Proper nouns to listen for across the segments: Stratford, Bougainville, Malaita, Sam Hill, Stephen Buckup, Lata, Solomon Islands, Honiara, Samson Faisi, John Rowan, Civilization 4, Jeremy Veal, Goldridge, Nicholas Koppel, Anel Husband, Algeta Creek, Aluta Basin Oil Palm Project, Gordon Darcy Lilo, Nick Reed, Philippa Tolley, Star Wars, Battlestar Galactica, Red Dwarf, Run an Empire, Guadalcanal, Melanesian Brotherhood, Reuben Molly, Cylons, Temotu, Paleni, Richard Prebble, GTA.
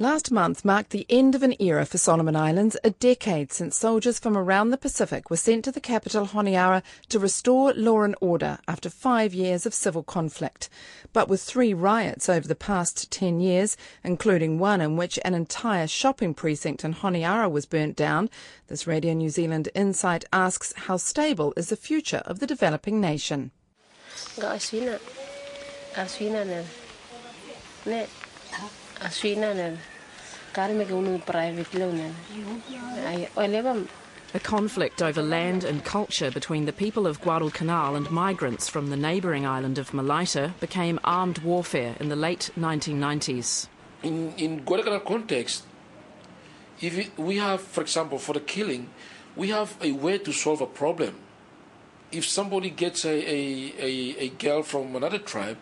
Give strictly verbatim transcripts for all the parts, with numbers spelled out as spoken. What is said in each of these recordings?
Last month marked the end of an era for Solomon Islands, a decade since soldiers from around the Pacific were sent to the capital Honiara to restore law and order after five years of civil conflict. But with three riots over the past ten years, including one in which an entire shopping precinct in Honiara was burnt down, this Radio New Zealand Insight asks how stable is the future of the developing nation. A conflict over land and culture between the people of Guadalcanal and migrants from the neighbouring island of Malaita became armed warfare in the late nineteen nineties. In, in Guadalcanal context, if we have, for example, for the killing, we have a way to solve a problem. If somebody gets a, a, a, a girl from another tribe,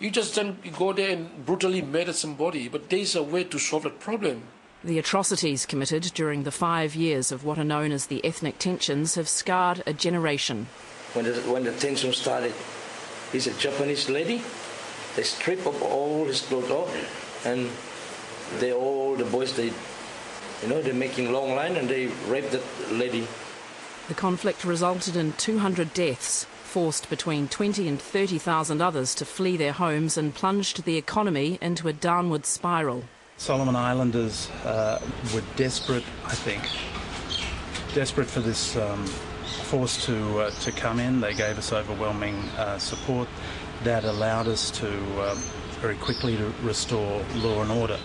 you just don't go there and brutally murder somebody, but there's a way to solve that problem. The atrocities committed during the five years of what are known as the ethnic tensions have scarred a generation. When the, when the tension started, he's a Japanese lady. They strip up all his clothes off, and they all the boys they, you know, they're making long line and they rape that lady. The conflict resulted in two hundred deaths, forced between twenty and thirty thousand others to flee their homes and plunged the economy into a downward spiral. Solomon Islanders uh, were desperate, I think, desperate for this um, force to, uh, to come in. They gave us overwhelming uh, support. That allowed us to um, very quickly to restore law and order.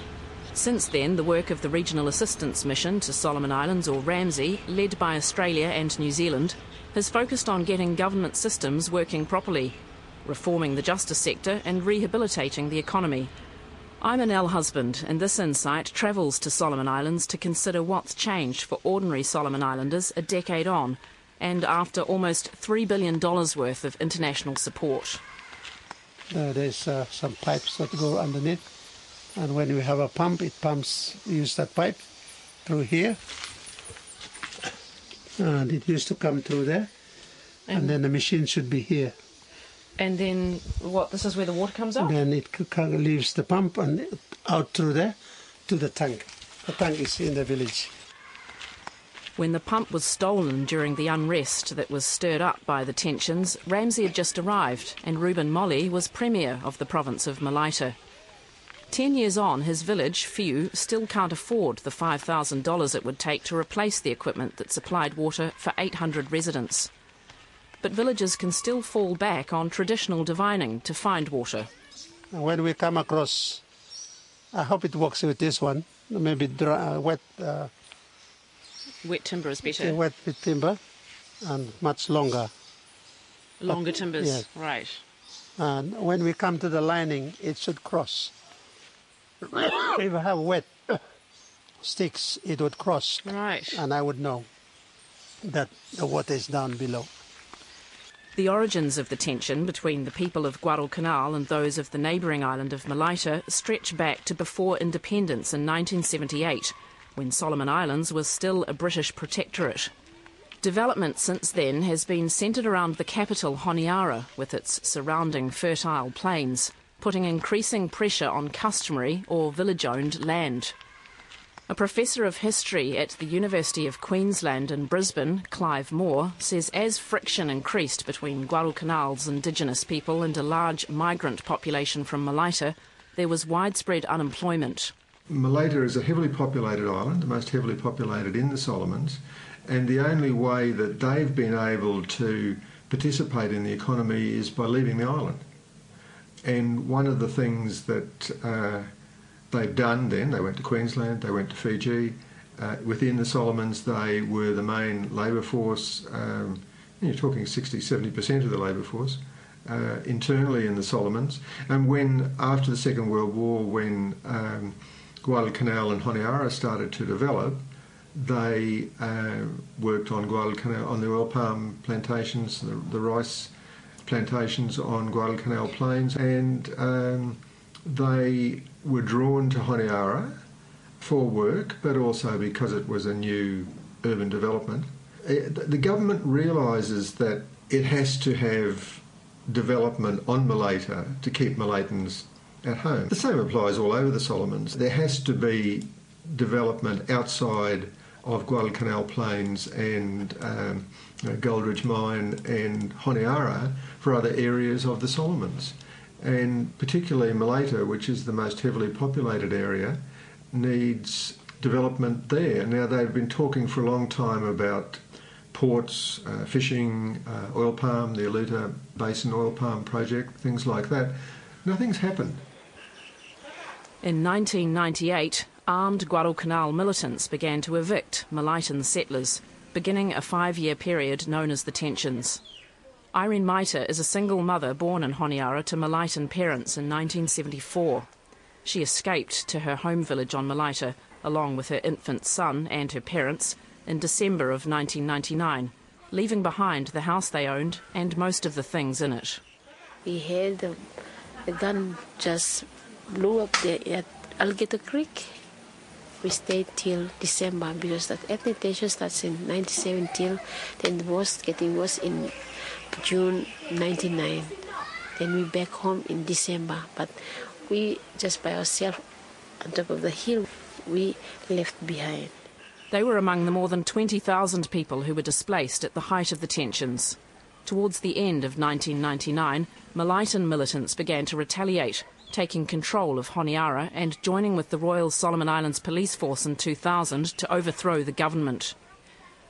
Since then, the work of the Regional Assistance Mission to Solomon Islands, or RAMSI, led by Australia and New Zealand, has focused on getting government systems working properly, reforming the justice sector and rehabilitating the economy. I'm Anel Husband, and this Insight travels to Solomon Islands to consider what's changed for ordinary Solomon Islanders a decade on, and after almost three billion dollars worth of international support. Uh, there's uh, some pipes that go underneath. And when we have a pump, it pumps, use that pipe through here. And it used to come through there. And, and then the machine should be here. And then what, this is where the water comes out? Then it leaves the pump and out through there to the tank. The tank is in the village. When the pump was stolen during the unrest that was stirred up by the tensions, Ramsay had just arrived and Reuben Molly was Premier of the province of Malaita. Ten years on, his village, Fiu, still can't afford the five thousand dollars it would take to replace the equipment that supplied water for eight hundred residents. But villagers can still fall back on traditional divining to find water. When we come across, I hope it works with this one, maybe dry, uh, wet... Uh, wet timber is better. Wet with timber and much longer. Longer but, timbers, yes. Right. And when we come to the lining, it should cross. If I have wet sticks, it would cross. Right. And I would know that the water is down below. The origins of the tension between the people of Guadalcanal and those of the neighbouring island of Malaita stretch back to before independence in nineteen seventy-eight, when Solomon Islands was still a British protectorate. Development since then has been centred around the capital Honiara, with its surrounding fertile plains, putting increasing pressure on customary or village-owned land. A professor of history at the University of Queensland in Brisbane, Clive Moore, says as friction increased between Guadalcanal's indigenous people and a large migrant population from Malaita, there was widespread unemployment. Malaita is a heavily populated island, the most heavily populated in the Solomons, and the only way that they've been able to participate in the economy is by leaving the island. And one of the things that uh, they've done then, they went to Queensland, they went to Fiji. Uh, within the Solomons, they were the main labour force. Um, you're talking sixty, seventy percent of the labour force uh, internally in the Solomons. And when, after the Second World War, when um, Guadalcanal and Honiara started to develop, they uh, worked on Guadalcanal, on the oil palm plantations, the, the rice plantations on Guadalcanal plains, and um, they were drawn to Honiara for work, but also because it was a new urban development. It, the government realises that it has to have development on Malaita to keep Malaitans at home. The same applies all over the Solomons. There has to be development outside of Guadalcanal Plains and um, you know, Goldridge Mine and Honiara for other areas of the Solomons. And particularly Malaita, which is the most heavily populated area, needs development there. Now, they've been talking for a long time about ports, uh, fishing, uh, oil palm, the Aluta Basin Oil Palm Project, things like that. Nothing's happened. In nineteen ninety-eight, armed Guadalcanal militants began to evict Malaitan settlers, beginning a five-year period known as the tensions. Irene Maita is a single mother born in Honiara to Malaitan parents in nineteen seventy-four. She escaped to her home village on Malaita, along with her infant son and her parents, in December of nineteen ninety-nine, leaving behind the house they owned and most of the things in it. We heard the, the gun just blew up there at Algeta Creek. We stayed till December because that ethnic starts in ninety-seven till then. It was getting worse in June ninety-nine. Then we back home in December, but we just by ourselves on top of the hill we left behind. They were among the more than twenty thousand people who were displaced at the height of the tensions. Towards the end of nineteen ninety-nine, Malaitan militants began to retaliate, taking control of Honiara and joining with the Royal Solomon Islands Police Force in two thousand to overthrow the government.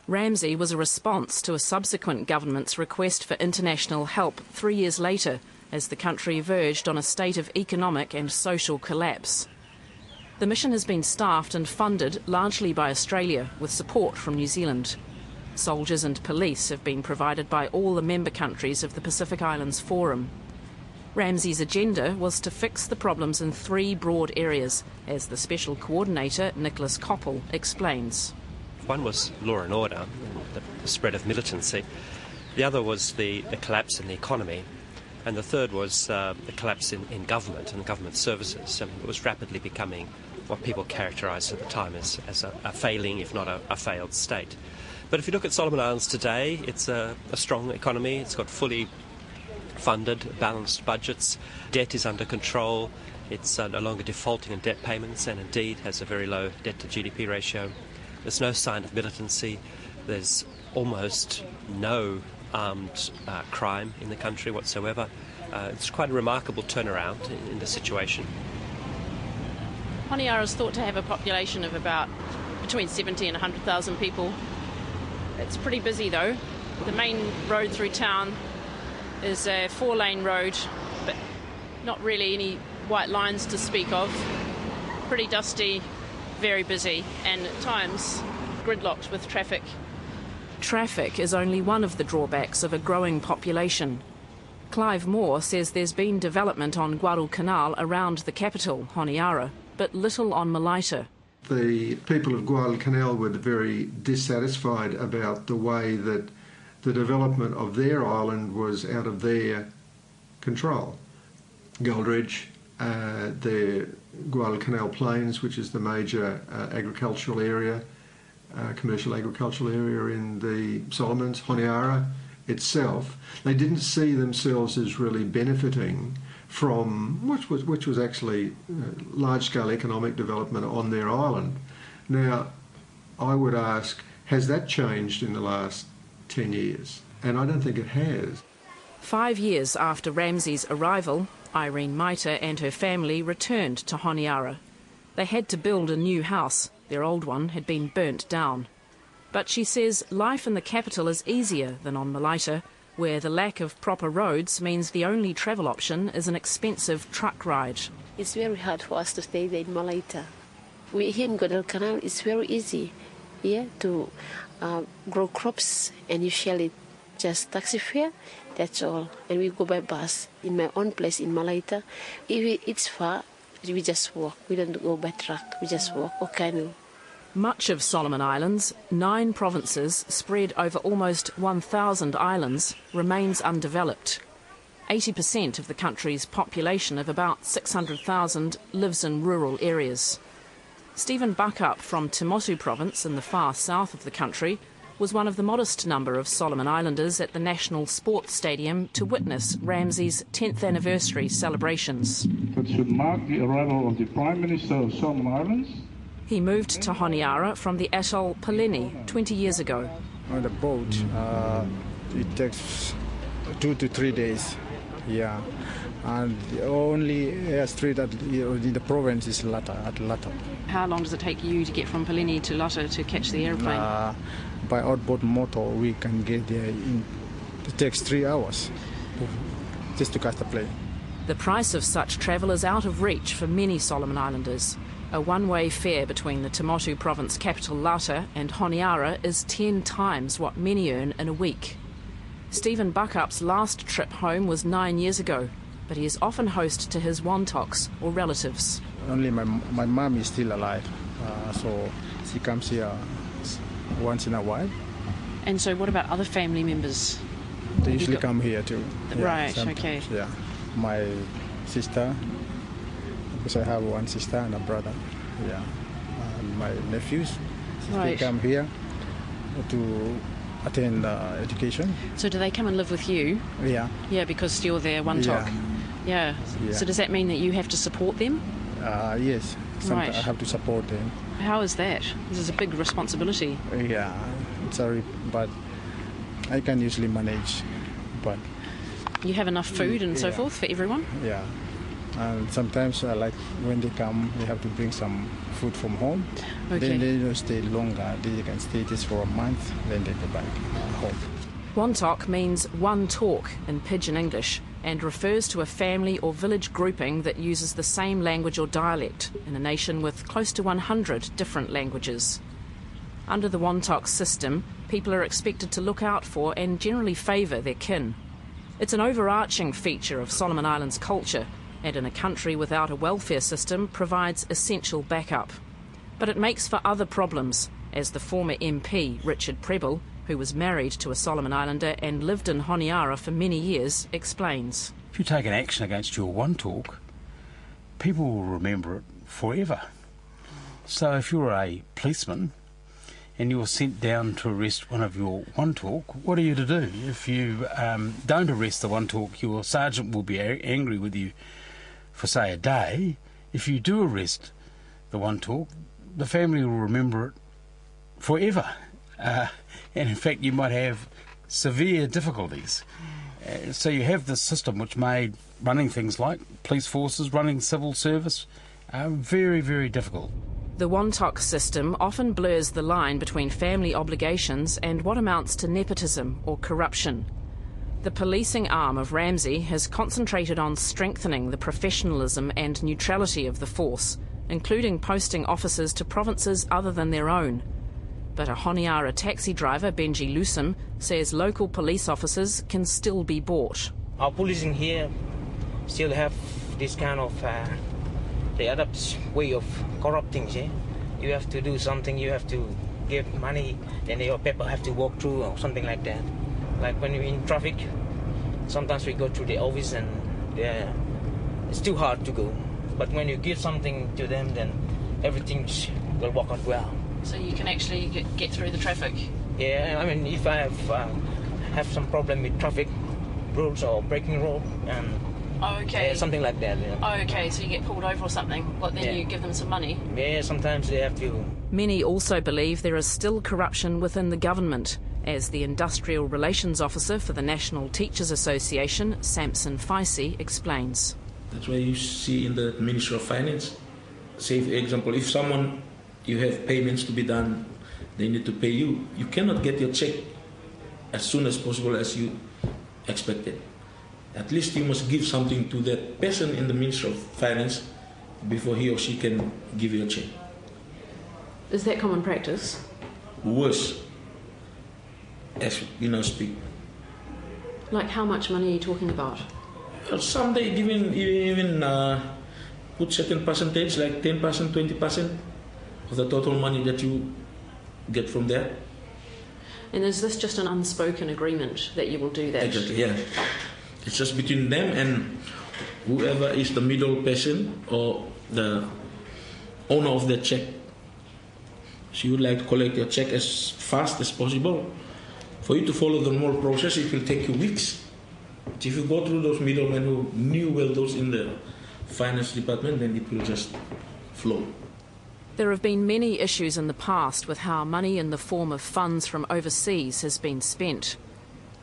RAMSI was a response to a subsequent government's request for international help three years later as the country verged on a state of economic and social collapse. The mission has been staffed and funded largely by Australia with support from New Zealand. Soldiers and police have been provided by all the member countries of the Pacific Islands Forum. RAMSI's agenda was to fix the problems in three broad areas, as the Special Coordinator, Nicholas Koppel, explains. One was law and order, and the spread of militancy. The other was the, the collapse in the economy. And the third was uh, the collapse in, in government and government services. I mean, it was rapidly becoming what people characterised at the time as, as a, a failing, if not a, a failed state. But if you look at Solomon Islands today, it's a, a strong economy. It's got fully funded, balanced budgets, debt is under control, it's uh, no longer defaulting in debt payments and indeed has a very low debt to G D P ratio. There's no sign of militancy, there's almost no armed uh, crime in the country whatsoever. Uh, it's quite a remarkable turnaround in, in the situation. Honiara is thought to have a population of about between seventy and one hundred thousand people. It's pretty busy though. The main road through town is a four-lane road, but not really any white lines to speak of. Pretty dusty, very busy, and at times gridlocked with traffic. Traffic is only one of the drawbacks of a growing population. Clive Moore says there's been development on Guadalcanal around the capital, Honiara, but little on Malaita. The people of Guadalcanal were very dissatisfied about the way that the development of their island was out of their control. Goldridge, uh, the Guadalcanal Plains, which is the major uh, agricultural area, uh, commercial agricultural area in the Solomons, Honiara itself, they didn't see themselves as really benefiting from which was, which was actually uh, large-scale economic development on their island. Now, I would ask, has that changed in the last ten years, and I don't think it has. Five years after RAMSI's arrival, Irene Maita and her family returned to Honiara. They had to build a new house. Their old one had been burnt down. But she says life in the capital is easier than on Malaita, where the lack of proper roads means the only travel option is an expensive truck ride. It's very hard for us to stay there in Malaita. We here in Guadalcanal, it's very easy here yeah, to Uh, grow crops and you shell it, just taxi fare, that's all. And we go by bus. In my own place in Malaita, if it's far, we just walk. We don't go by truck, we just walk or canoe. Much of Solomon Islands, nine provinces spread over almost one thousand islands, remains undeveloped. eighty percent of the country's population of about six hundred thousand lives in rural areas. Stephen Buckup from Temotu province in the far south of the country was one of the modest number of Solomon Islanders at the National Sports Stadium to witness RAMSI's tenth anniversary celebrations. It should mark the arrival of the Prime Minister of Solomon Islands. He moved to Honiara from the atoll Paleni twenty years ago. On the boat, uh, it takes two to three days, yeah. And the only airstreet in the province is Lata, at Lata. How long does it take you to get from Paleni to Lata to catch the aeroplane? Uh, by outboard motor, we can get there in, it takes three hours just to catch the plane. The price of such travel is out of reach for many Solomon Islanders. A one-way fare between the Temotu province capital Lata and Honiara is ten times what many earn in a week. Stephen Buckup's last trip home was nine years ago, but he is often host to his Wantoks, or relatives. Only my my mum is still alive, uh, so she comes here once in a while. And so what about other family members? They usually got... come here too. Yeah, right, okay. Yeah, my sister, because I have one sister and a brother, yeah. And my nephews, right. They come here to attend uh, education. So do they come and live with you? Yeah. Yeah, because you're their Wantok. Yeah. yeah. So does that mean that you have to support them? Uh, yes. Sometimes right. I have to support them. How is that? This is a big responsibility. Yeah. Sorry, but I can usually manage. But you have enough food and yeah. so forth for everyone? Yeah. And sometimes, uh, like when they come, they have to bring some food from home. Okay. Then they don't stay longer. They can stay just for a month. Then they go back home. Wantok means one talk in Pidgin English and refers to a family or village grouping that uses the same language or dialect in a nation with close to one hundred different languages. Under the Wantok system, people are expected to look out for and generally favour their kin. It's an overarching feature of Solomon Islands culture, and in a country without a welfare system provides essential backup. But it makes for other problems, as the former M P, Richard Prebble, who was married to a Solomon Islander and lived in Honiara for many years, explains. If you take an action against your Wantok, people will remember it forever. So if you're a policeman and you're sent down to arrest one of your Wantok, what are you to do? If you um, don't arrest the Wantok, your sergeant will be a- angry with you for, say, a day. If you do arrest the Wantok, the family will remember it forever. Uh, and in fact, you might have severe difficulties. Uh, so you have this system which made running things like police forces, running civil service, uh, very, very difficult. The Wantok system often blurs the line between family obligations and what amounts to nepotism or corruption. The policing arm of RAMSI has concentrated on strengthening the professionalism and neutrality of the force, including posting officers to provinces other than their own. But a Honiara taxi driver, Benji Luson, says local police officers can still be bought. Our policing here still have this kind of uh, the Arabs way of corrupting. Yeah? You have to do something, you have to give money, then your people have to walk through or something like that. Like when we're in traffic, sometimes we go through the office and yeah, it's too hard to go. But when you give something to them, then everything will work out well. So you can actually get, get through the traffic? Yeah, I mean, if I have, uh, have some problem with traffic rules or breaking rules, and okay. uh, something like that. Yeah. Okay, so you get pulled over or something, but then yeah. you give them some money? Yeah, sometimes they have to. Many also believe there is still corruption within the government, as the Industrial Relations Officer for the National Teachers Association, Samson Faisi, explains. That's why you see in the Ministry of Finance, say for example, if someone, you have payments to be done, they need to pay you. You cannot get your check as soon as possible as you expected. At least you must give something to that person in the Ministry of Finance before he or she can give you a check. Is that common practice? Worse. As you know, speak. Like how much money are you talking about? Some they even even uh, put certain percentage, like ten percent, twenty percent of the total money that you get from there. And is this just an unspoken agreement that you will do that? Exactly. Yeah, it's just between them and whoever is the middle person or the owner of the check. So you would like to collect your check as fast as possible. For you to follow the normal process, it will take you weeks. But if you go through those middlemen who knew well those in the finance department, then it will just flow. There have been many issues in the past with how money in the form of funds from overseas has been spent.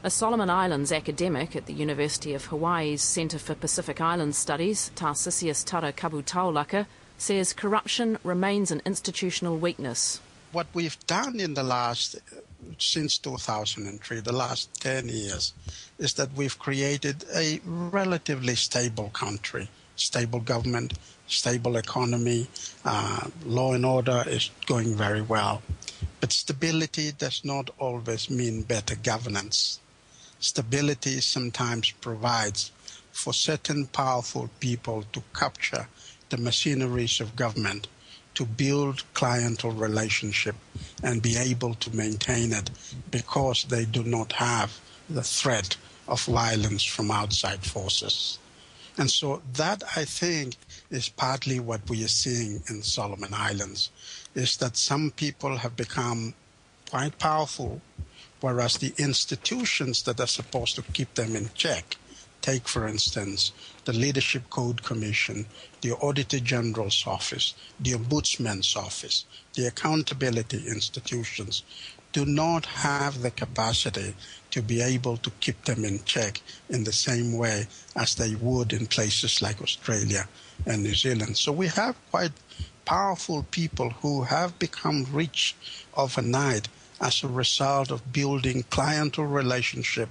A Solomon Islands academic at the University of Hawaii's Centre for Pacific Islands Studies, Tarsisius Tara Kabutaulaka, says corruption remains an institutional weakness. What we've done in the last, since two thousand three, the last ten years, is that we've created a relatively stable country, stable government, stable economy, uh, law and order is going very well. But stability does not always mean better governance. Stability sometimes provides for certain powerful people to capture the machineries of government, to build cliental relationship and be able to maintain it because they do not have the threat of violence from outside forces. And so that, I think, is partly what we are seeing in Solomon Islands, is that some people have become quite powerful, whereas the institutions that are supposed to keep them in check, take, for instance, the Leadership Code Commission, the Auditor General's Office, the Ombudsman's Office, the accountability institutions, do not have the capacity to be able to keep them in check in the same way as they would in places like Australia and New Zealand. So we have quite powerful people who have become rich overnight as a result of building cliental relationship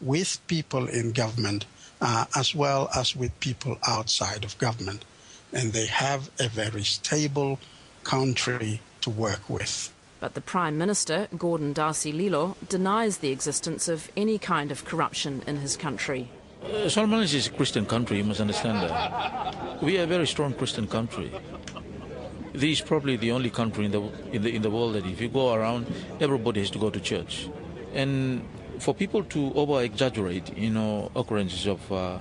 with people in government uh, as well as with people outside of government. And they have a very stable country to work with. But the Prime Minister, Gordon Darcy Lilo, denies the existence of any kind of corruption in his country. Uh, Solomon is a Christian country, you must understand that. We are a very strong Christian country. This is probably the only country in the, in the in the world that if you go around, everybody has to go to church. And for people to over-exaggerate, you know, occurrences of uh,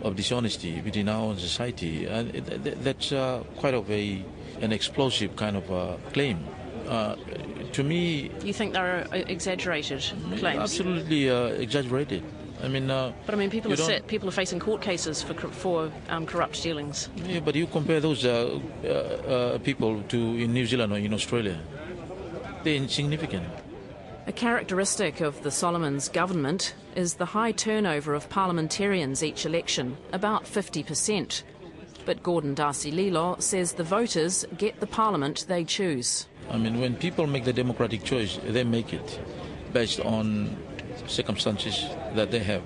of dishonesty within our own society, uh, that, that's uh, quite of a an explosive kind of uh, claim. Uh, to me, you think they're exaggerated claims? Absolutely uh, exaggerated. I mean, uh, but I mean, people are sit, people are facing court cases for for um, corrupt dealings. Yeah, but you compare those uh, uh, uh, people to in New Zealand or in Australia, they're insignificant. A characteristic of the Solomons government is the high turnover of parliamentarians each election, about fifty percent. But Gordon Darcy Lilo says the voters get the parliament they choose. I mean, when people make the democratic choice, they make it based on circumstances that they have,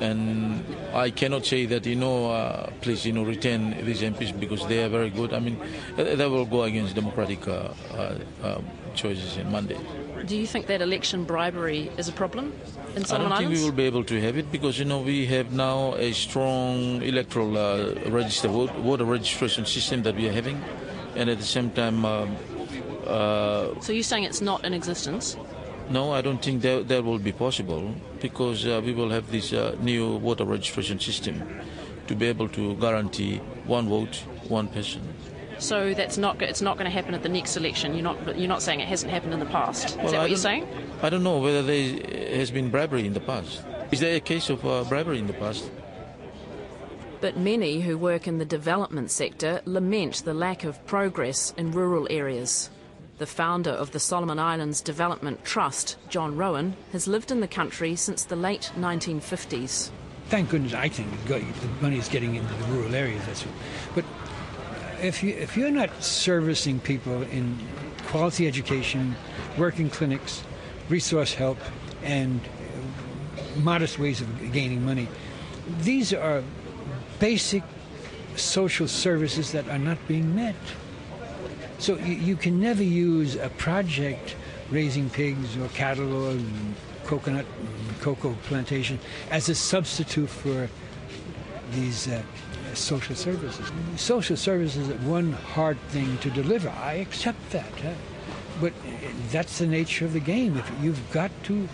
and I cannot say that, you know, uh, please, you know, retain these M Ps because they are very good. I mean, they will go against democratic uh, uh, uh, choices and mandates. Do you think that election bribery is a problem in Solomon Islands? I don't think we will be able to have it because, you know, we have now a strong electoral uh, register, vote, voter registration system that we are having, and at the same time. Uh, uh, so you're saying it's not in existence? No, I don't think that, that will be possible because uh, we will have this uh, new voter registration system to be able to guarantee one vote, one person. So that's not it's not going to happen at the next election. You're not you're not saying it hasn't happened in the past. Is well, that what you're saying? I don't know whether there has been bribery in the past. Is there a case of uh, bribery in the past? But many who work in the development sector lament the lack of progress in rural areas. The founder of the Solomon Islands Development Trust, John Rowan, has lived in the country since the late nineteen fifties. Thank goodness, I think, God, the money's getting into the rural areas. That's what, but if, you, if you're not servicing people in quality education, working clinics, resource help, and modest ways of gaining money, these are basic social services that are not being met. So you can never use a project raising pigs or cattle or coconut and cocoa plantation as a substitute for these uh, social services. Social services are one hard thing to deliver. I accept that. Huh? But that's the nature of the game. If you've got to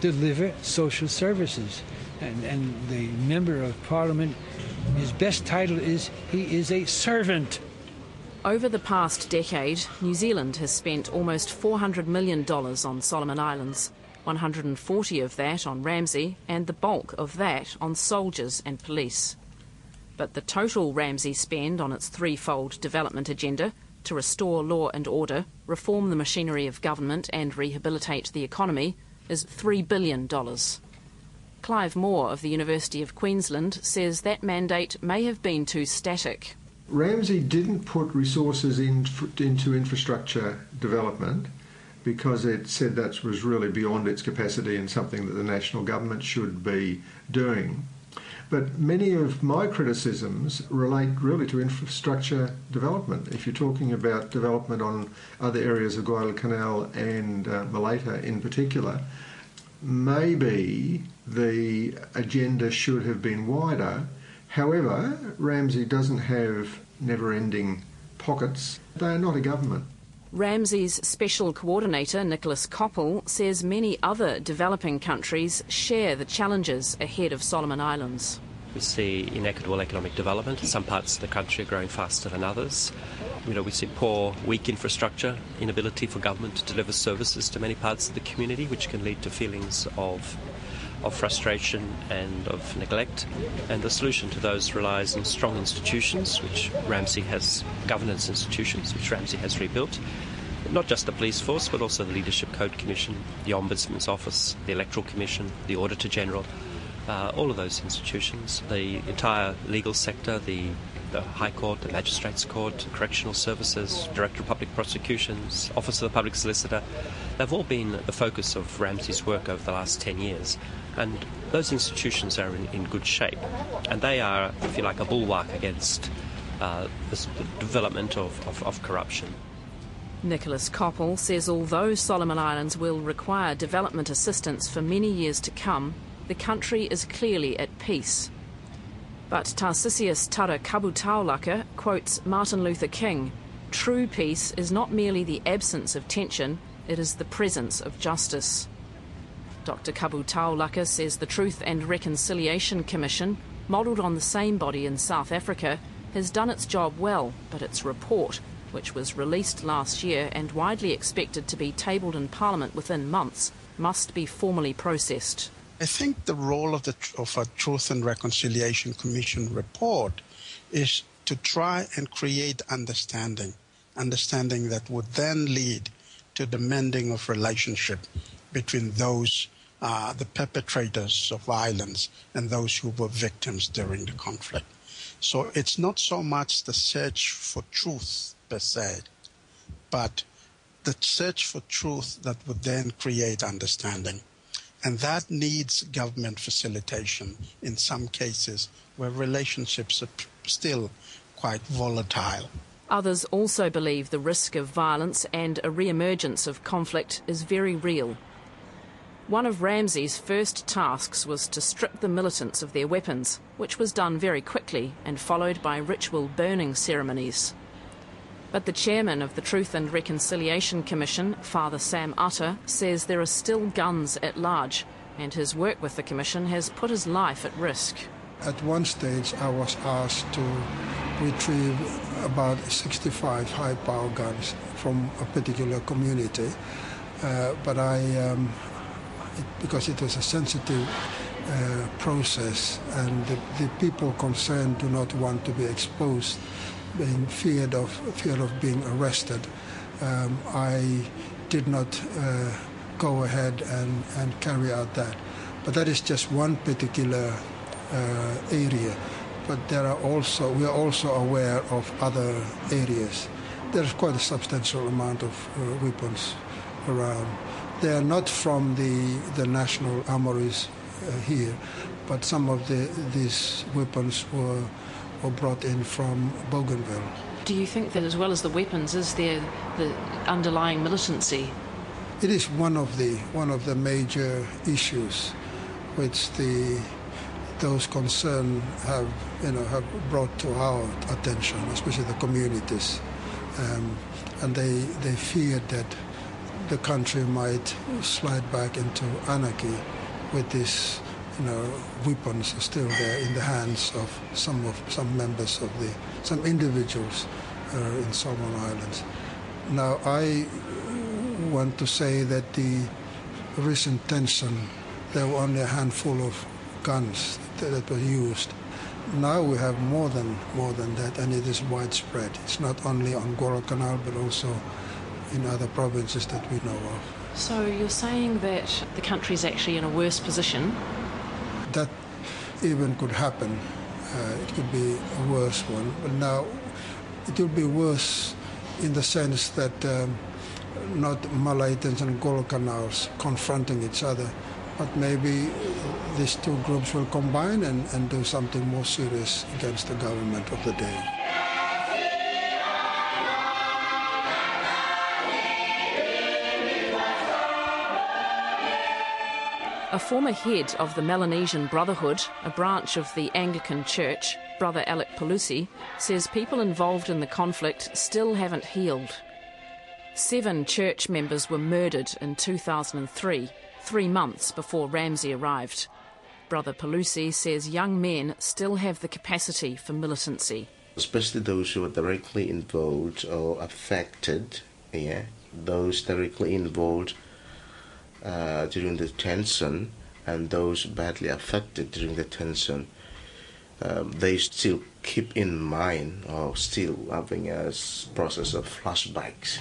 deliver social services. And, and the Member of Parliament, his best title is he is a servant. Over the past decade, New Zealand has spent almost four hundred million dollars on Solomon Islands, one hundred forty of that on RAMSI and the bulk of that on soldiers and police. But the total RAMSI spend on its threefold development agenda to restore law and order, reform the machinery of government and rehabilitate the economy is three billion dollars. Clive Moore of the University of Queensland says that mandate may have been too static. RAMSI didn't put resources in, into infrastructure development because it said that was really beyond its capacity and something that the national government should be doing. But many of my criticisms relate really to infrastructure development. If you're talking about development on other areas of Guadalcanal and uh, Malaita in particular, maybe the agenda should have been wider. However, RAMSI doesn't have never-ending pockets. They are not a government. RAMSI's special coordinator, Nicholas Koppel, says many other developing countries share the challenges ahead of Solomon Islands. We see inequitable economic development. Some parts of the country are growing faster than others. You know, we see poor, weak infrastructure, inability for government to deliver services to many parts of the community, which can lead to feelings of of frustration and of neglect. And the solution to those relies on strong institutions, which RAMSI has, governance institutions, which RAMSI has rebuilt. Not just the police force, but also the Leadership Code Commission, the Ombudsman's Office, the Electoral Commission, the Auditor General, uh, all of those institutions, the entire legal sector, the, the High Court, the Magistrates' Court, Correctional Services, Director of Public Prosecutions, Office of the Public Solicitor. They've all been the focus of RAMSI's work over the last ten years. And those institutions are in, in good shape, and they are, if you like, a bulwark against uh, the development of, of, of corruption. Nicholas Koppel says although Solomon Islands will require development assistance for many years to come, the country is clearly at peace. But Tarsisius Tara Kabutaulaka quotes Martin Luther King, "True peace is not merely the absence of tension, it is the presence of justice." Doctor Kabutaulaka says the Truth and Reconciliation Commission, modelled on the same body in South Africa, has done its job well, but its report, which was released last year and widely expected to be tabled in Parliament within months, must be formally processed. I think the role of, the, of a Truth and Reconciliation Commission report is to try and create understanding, understanding that would then lead to the mending of relationship between those, uh, the perpetrators of violence and those who were victims during the conflict. So it's not so much the search for truth per se, but the search for truth that would then create understanding. And that needs government facilitation in some cases where relationships are still quite volatile. Others also believe the risk of violence and a re-emergence of conflict is very real. One of RAMSI's first tasks was to strip the militants of their weapons, which was done very quickly and followed by ritual burning ceremonies. But the chairman of the Truth and Reconciliation Commission, Father Sam Utter, says there are still guns at large, and his work with the commission has put his life at risk. At one stage I was asked to retrieve about sixty-five high-power guns from a particular community, uh, but I... Um, It, because it was a sensitive uh, process and the, the people concerned do not want to be exposed, being feared of, fear of being arrested. Um, I did not uh, go ahead and, and carry out that. But that is just one particular uh, area. But there are also, we are also aware of other areas. There's quite a substantial amount of uh, weapons around. They are not from the, the national armories uh, here, but some of the, these weapons were, were brought in from Bougainville. Do you think that as well as the weapons, is there the underlying militancy? It is one of the, one of the major issues which the, those concerned have, you know, have brought to our attention, especially the communities. Um, and they, they feared that the country might slide back into anarchy with these, you know, weapons still there in the hands of some of some members of the, some individuals uh, in Solomon Islands. Now, I want to say that the recent tension, there were only a handful of guns that, that were used. Now we have more than more than that, and it is widespread. It's not only on Guadalcanal, but also in other provinces that we know of. So you're saying that the country's actually in a worse position? That even could happen. Uh, it could be a worse one. But now, it will be worse in the sense that um, not Malaitans and Guadalcanals confronting each other, but maybe these two groups will combine and, and do something more serious against the government of the day. A former head of the Melanesian Brotherhood, a branch of the Anglican Church, Brother Alec Pelusi, says people involved in the conflict still haven't healed. Seven church members were murdered in two thousand three, three months before RAMSI arrived. Brother Pelusi says young men still have the capacity for militancy. Especially those who are directly involved or affected, yeah, those directly involved Uh, during the tension, and those badly affected during the tension, um, they still keep in mind or still having a process of flashbacks.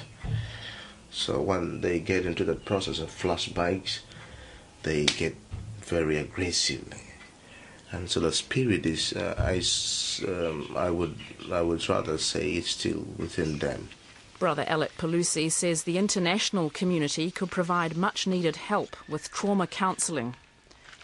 So when they get into that process of flashbacks, they get very aggressive, and so the spirit is, uh, I, um, I would, I would rather say, it's still within them. Brother Alec Pelusi says the international community could provide much-needed help with trauma counselling.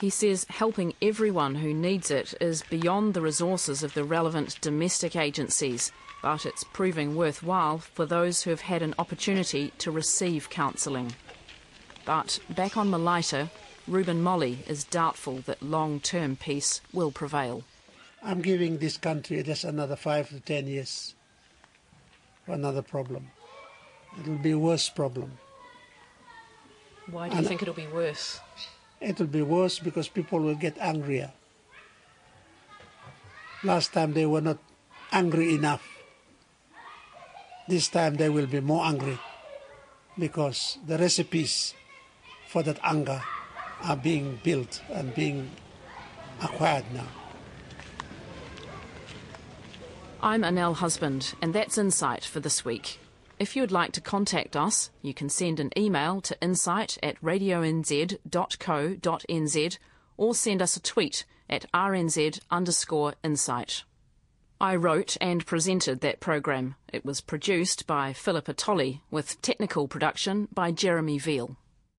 He says helping everyone who needs it is beyond the resources of the relevant domestic agencies, but it's proving worthwhile for those who have had an opportunity to receive counselling. But back on Malaita, Reuben Molly is doubtful that long-term peace will prevail. I'm giving this country just another five to ten years. Another problem. It'll be a worse problem. Why do you and think it'll be worse? It'll be worse because people will get angrier. Last time they were not angry enough. This time they will be more angry because the recipes for that anger are being built and being acquired now. I'm Anel Husband, and that's Insight for this week. If you'd like to contact us, you can send an email to insight at radio n z dot co dot n z or send us a tweet at rnz underscore insight. I wrote and presented that programme. It was produced by Philippa Tolley, with technical production by Jeremy Veal.